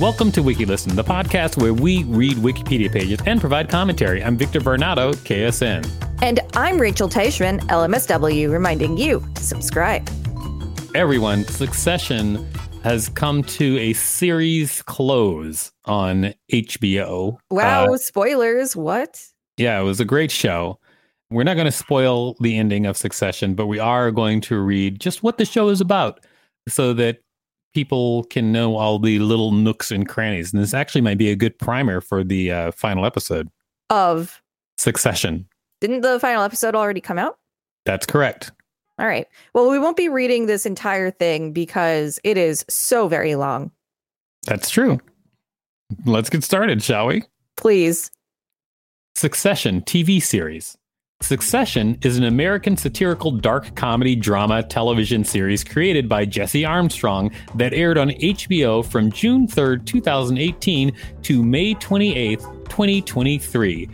Welcome to WikiListen, the podcast where we read Wikipedia pages and provide commentary. I'm Victor Varnado, KSN. And I'm Rachel Teichman, LMSW, reminding you to subscribe. Everyone, Succession has come to a series close on HBO. Wow, spoilers, what? Yeah, it was a great show. We're not going to spoil the ending of Succession, but we are going to read just what the show is about so that people can know all the little nooks and crannies. And this actually might be a good primer for the final episode. Of? Succession. Didn't the final episode already come out? That's correct. All right. Well, we won't be reading this entire thing because it is so very long. That's true. Let's get started, shall we? Please. Succession TV series. Succession is an American satirical dark comedy drama television series created by Jesse Armstrong that aired on HBO from June 3rd, 2018 to May 28th, 2023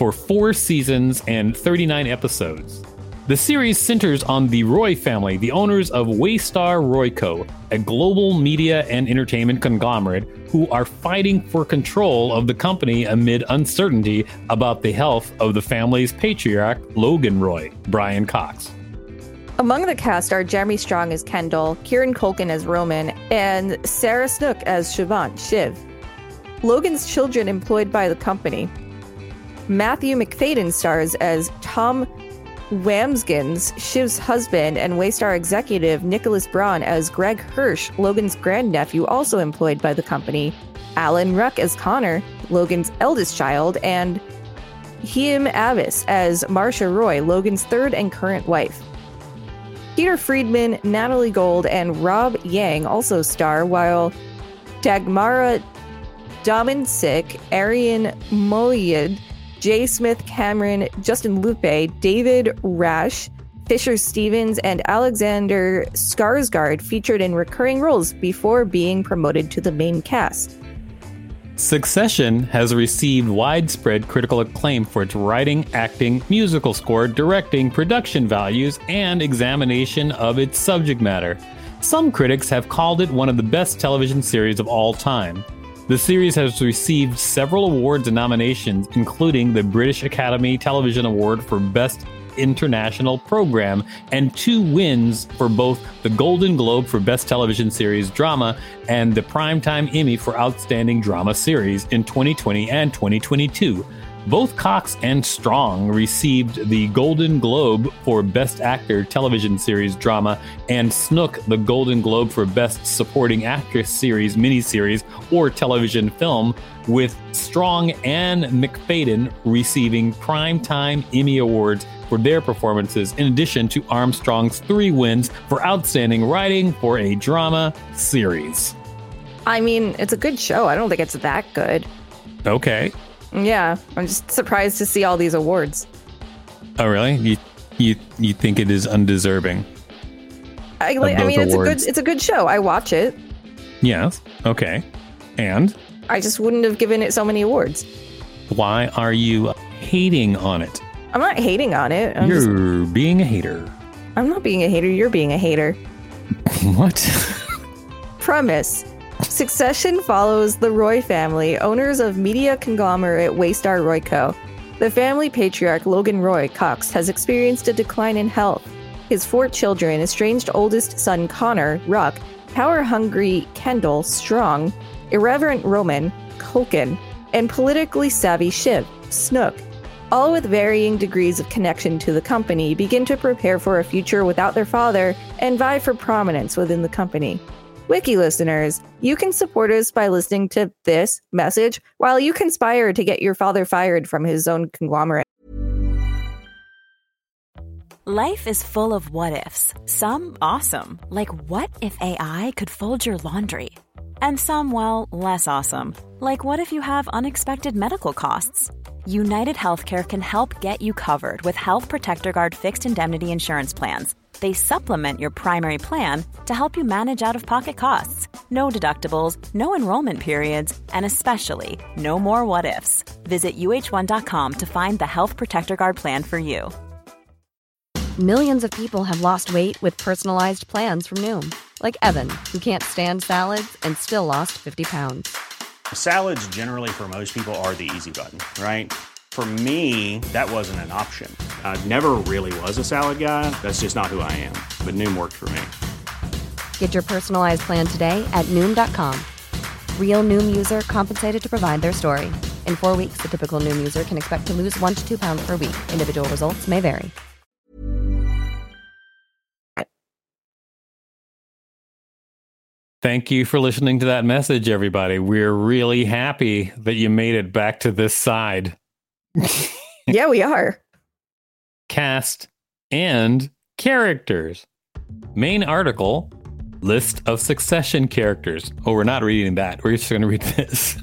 for 4 seasons and 39 episodes. The series centers on the Roy family, the owners of Waystar Royco, a global media and entertainment conglomerate who are fighting for control of the company amid uncertainty about the health of the family's patriarch, Logan Roy, Brian Cox. Among the cast are Jeremy Strong as Kendall, Kieran Culkin as Roman, and Sarah Snook as Siobhan, Shiv. Logan's children employed by the company. Matthew McFadden stars as Tom Wambsgans, Shiv's husband, and Waystar executive Nicholas Braun as Greg Hirsch, Logan's grandnephew, also employed by the company. Alan Ruck as Connor, Logan's eldest child, and Hiam Abbass as Marcia Roy, Logan's third and current wife. Peter Friedman, Natalie Gold, and Rob Yang also star, while Dagmara Domincic, Arian Moayed, J. Smith Cameron, Justin Lupe, David Rash, Fisher Stevens, and Alexander Skarsgård featured in recurring roles before being promoted to the main cast. Succession has received widespread critical acclaim for its writing, acting, musical score, directing, production values, and examination of its subject matter. Some critics have called it one of the best television series of all time. The series has received several awards and nominations, including the British Academy Television Award for Best international program, and 2 wins for both the Golden Globe for Best Television Series Drama and the Primetime Emmy for Outstanding Drama Series in 2020 and 2022. Both Cox and Strong received the Golden Globe for Best Actor Television Series Drama and Snook the Golden Globe for Best Supporting Actress Series Miniseries or Television Film, with Strong and McFadden receiving Primetime Emmy Awards for their performances, in addition to Armstrong's 3 wins for Outstanding Writing for a Drama Series. I mean, it's a good show. I don't think it's that good. Okay. Yeah, I'm just surprised to see all these awards. Oh, really? You think it is undeserving? I mean, it's a good show. I watch it. Yes. Okay. And I just wouldn't have given it so many awards. Why are you hating on it? I'm not hating on it. You're being a hater. I'm not being a hater. You're being a hater. What? Premise. Succession follows the Roy family, owners of media conglomerate Waystar Royco. The family patriarch Logan Roy Cox has experienced a decline in health. His 4 children, estranged oldest son Connor Roy, power-hungry Kendall Strong, irreverent Roman Culkin, and politically savvy Snook, all with varying degrees of connection to the company, begin to prepare for a future without their father and vie for prominence within the company. Wiki listeners, you can support us by listening to this message while you conspire to get your father fired from his own conglomerate. Life is full of what-ifs, some awesome, like what if AI could fold your laundry? And some, well, less awesome, like what if you have unexpected medical costs? United Healthcare can help get you covered with Health Protector Guard fixed indemnity insurance plans. They supplement your primary plan to help you manage out-of-pocket costs. No deductibles, no enrollment periods, and especially no more what-ifs. Visit uh1.com to find the Health Protector Guard plan for you. Millions of people have lost weight with personalized plans from Noom, like Evan, who can't stand salads and still lost 50 pounds. Salads generally for most people are the easy button, right? For me, that wasn't an option. I never really was a salad guy. That's just not who I am. But Noom worked for me. Get your personalized plan today at Noom.com. Real Noom user compensated to provide their story. In 4 weeks, the typical Noom user can expect to lose 1 to 2 pounds per week. Individual results may vary. Thank you for listening to that message, everybody. We're really happy that you made it back to this side. Yeah, we are. Cast and characters. Main article, list of Succession characters. Oh, we're not reading that. We're just going to read this.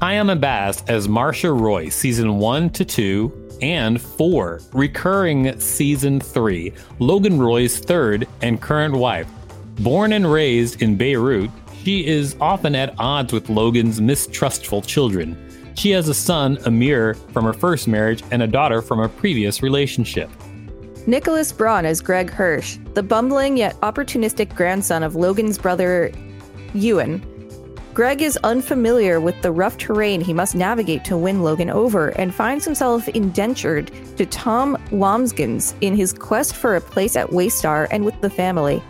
Hiam Abbass as Marcia Roy, season 1 to 2 and 4, recurring season 3. Logan Roy's third and current wife. Born and raised in Beirut, she is often at odds with Logan's mistrustful children. She has a son, Amir, from her first marriage and a daughter from a previous relationship. Nicholas Braun as Greg Hirsch, the bumbling yet opportunistic grandson of Logan's brother, Ewan. Greg is unfamiliar with the rough terrain he must navigate to win Logan over and finds himself indentured to Tom Wambsgans in his quest for a place at Waystar and with the family.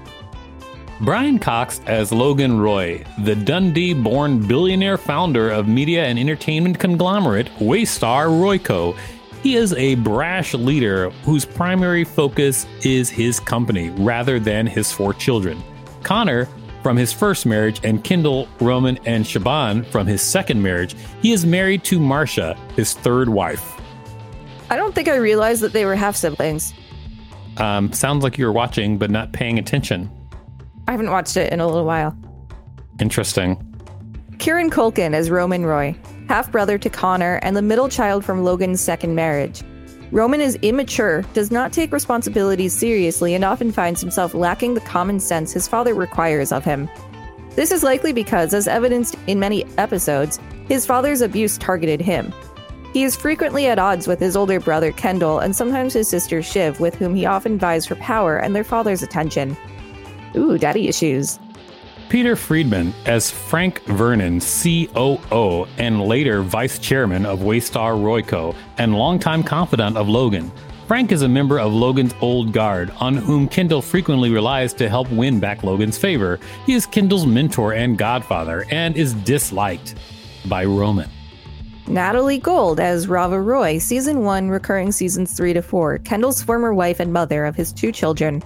Brian Cox as Logan Roy, the Dundee-born billionaire founder of media and entertainment conglomerate Waystar Royco. He is a brash leader whose primary focus is his company rather than his 4 children. Connor, from his first marriage, and Kendall, Roman, and Siobhan from his second marriage. He is married to Marcia, his third wife. I don't think I realized that they were half-siblings. Sounds like you were watching but not paying attention. I haven't watched it in a little while. Interesting. Kieran Culkin as Roman Roy, half-brother to Connor and the middle child from Logan's second marriage. Roman is immature, does not take responsibilities seriously, and often finds himself lacking the common sense his father requires of him. This is likely because, as evidenced in many episodes, his father's abuse targeted him. He is frequently at odds with his older brother Kendall and sometimes his sister Shiv, with whom he often vies for power and their father's attention. Ooh, daddy issues. Peter Friedman as Frank Vernon, COO, and later vice chairman of Waystar Royco, and longtime confidant of Logan. Frank is a member of Logan's old guard, on whom Kendall frequently relies to help win back Logan's favor. He is Kendall's mentor and godfather, and is disliked by Roman. Natalie Gold as Rava Roy, Season 1, recurring Seasons 3 to 4, Kendall's former wife and mother of his 2 children.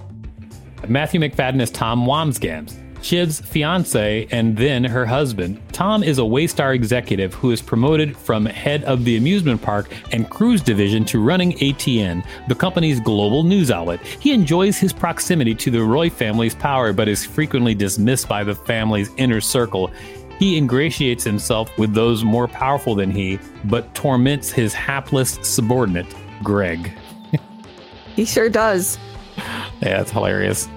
Matthew McFadden as Tom Wambsgans, Shiv's fiancé and then her husband. Tom is a Waystar executive who is promoted from head of the amusement park and cruise division to running ATN, the company's global news outlet. He enjoys his proximity to the Roy family's power, but is frequently dismissed by the family's inner circle. He ingratiates himself with those more powerful than he, but torments his hapless subordinate, Greg. He sure does. Yeah, it's hilarious.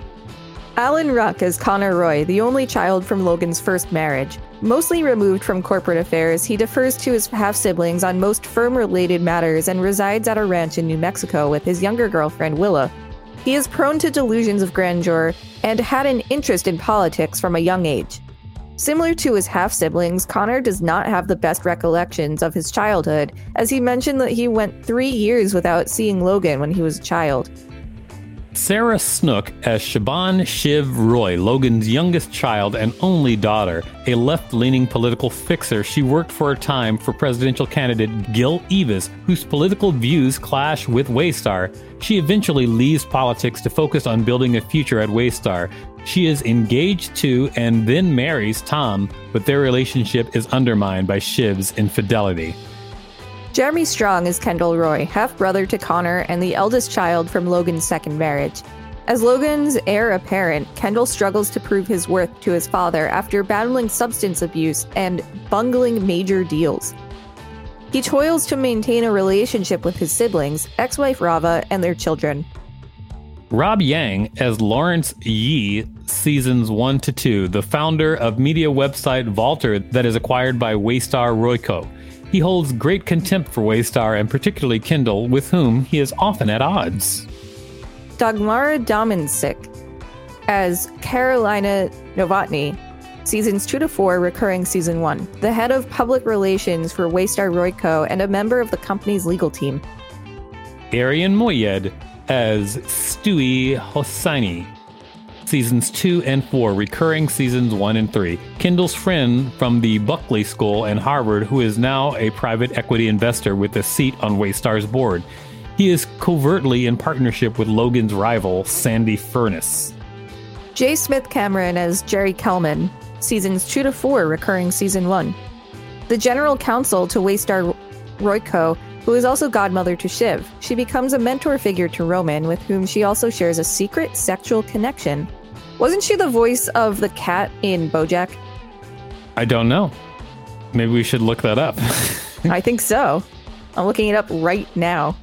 Alan Ruck as Connor Roy, the only child from Logan's first marriage. Mostly removed from corporate affairs, he defers to his half-siblings on most firm-related matters and resides at a ranch in New Mexico with his younger girlfriend, Willa. He is prone to delusions of grandeur and had an interest in politics from a young age. Similar to his half-siblings, Connor does not have the best recollections of his childhood, as he mentioned that he went 3 years without seeing Logan when he was a child. Sarah Snook as Siobhan Roy, Logan's youngest child and only daughter, a left-leaning political fixer. She worked for a time for presidential candidate Gil Evas, whose political views clash with Waystar. She eventually leaves politics to focus on building a future at Waystar. She is engaged to and then marries Tom, but their relationship is undermined by Shiv's infidelity. Jeremy Strong is Kendall Roy, half-brother to Connor and the eldest child from Logan's second marriage. As Logan's heir apparent, Kendall struggles to prove his worth to his father after battling substance abuse and bungling major deals. He toils to maintain a relationship with his siblings, ex-wife Rava, and their children. Rob Yang as Lawrence Yi, Seasons 1 to 2, the founder of media website Valter that is acquired by Waystar Royco. He holds great contempt for Waystar and particularly Kendall, with whom he is often at odds. Dagmara Dominsic as Carolina Novotny, Seasons 2 to 4, recurring Season 1, the head of public relations for Waystar Royco and a member of the company's legal team. Arian Moayed as Stewie Hosseini, Seasons 2 and 4, recurring Seasons 1 and 3. Kendall's friend from the Buckley School and Harvard, who is now a private equity investor with a seat on Waystar's board. He is covertly in partnership with Logan's rival, Sandy Furness. J. Smith Cameron as Jerry Kelman, Seasons 2 to 4, recurring Season 1. The general counsel to Waystar Royco, who is also godmother to Shiv. She becomes a mentor figure to Roman, with whom she also shares a secret sexual connection. Wasn't she the voice of the cat in BoJack? I don't know. Maybe we should look that up. I think so. I'm looking it up right now.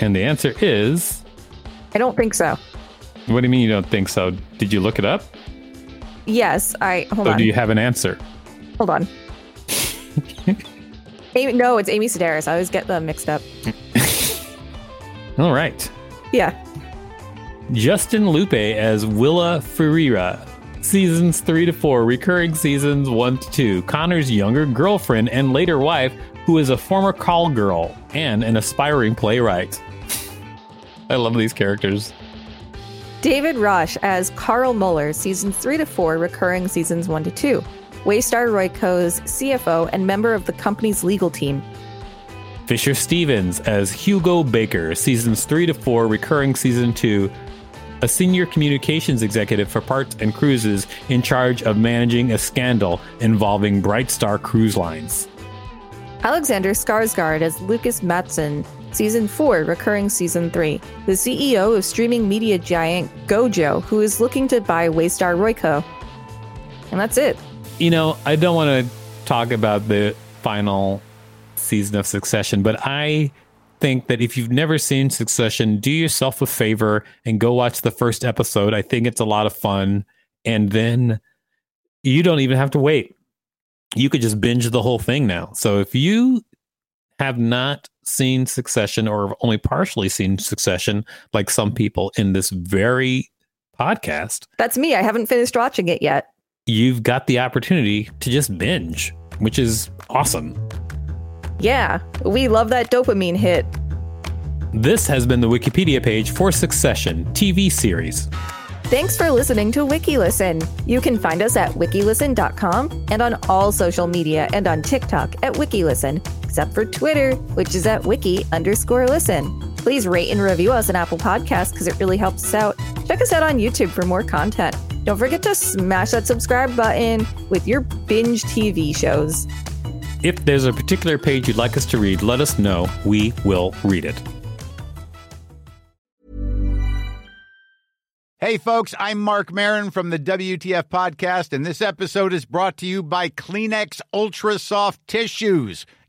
And the answer is... I don't think so. What do you mean you don't think so? Did you look it up? Yes, hold on. So do you have an answer? Hold on. No, it's Amy Sedaris. I always get them mixed up. All right. Yeah. Justin Lupe as Willa Ferreira, Seasons 3 to 4, recurring Seasons 1 to 2, Connor's younger girlfriend and later wife, who is a former call girl and an aspiring playwright. I love these characters. David Rosh as Carl Muller, Seasons 3 to 4, recurring Seasons 1 to 2. Waystar Royco's CFO and member of the company's legal team. Fisher Stevens as Hugo Baker, Seasons 3 to 4, recurring Season 2, a senior communications executive for parts and cruises in charge of managing a scandal involving Brightstar Cruise Lines. Alexander Skarsgård as Lucas Mattson, Season 4, recurring Season 3, the CEO of streaming media giant Gojo, who is looking to buy Waystar Royco. And that's it. You know, I don't want to talk about the final season of Succession, but I think that if you've never seen Succession, do yourself a favor and go watch the first episode. I think it's a lot of fun. And then you don't even have to wait. You could just binge the whole thing now. So if you have not seen Succession or have only partially seen Succession, like some people in this very podcast. That's me. I haven't finished watching it yet. You've got the opportunity to just binge, which is awesome. Yeah, we love that dopamine hit. This has been the Wikipedia page for Succession TV series. Thanks for listening to WikiListen. You can find us at wikilisten.com and on all social media and on TikTok at WikiListen, except for Twitter, which is at wiki_listen. Please rate and review us on Apple Podcasts because it really helps us out. Check us out on YouTube for more content. Don't forget to smash that subscribe button with your binge TV shows. If there's a particular page you'd like us to read, let us know. We will read it. Hey, folks, I'm Mark Maron from the WTF Podcast, and this episode is brought to you by Kleenex Ultra Soft Tissues,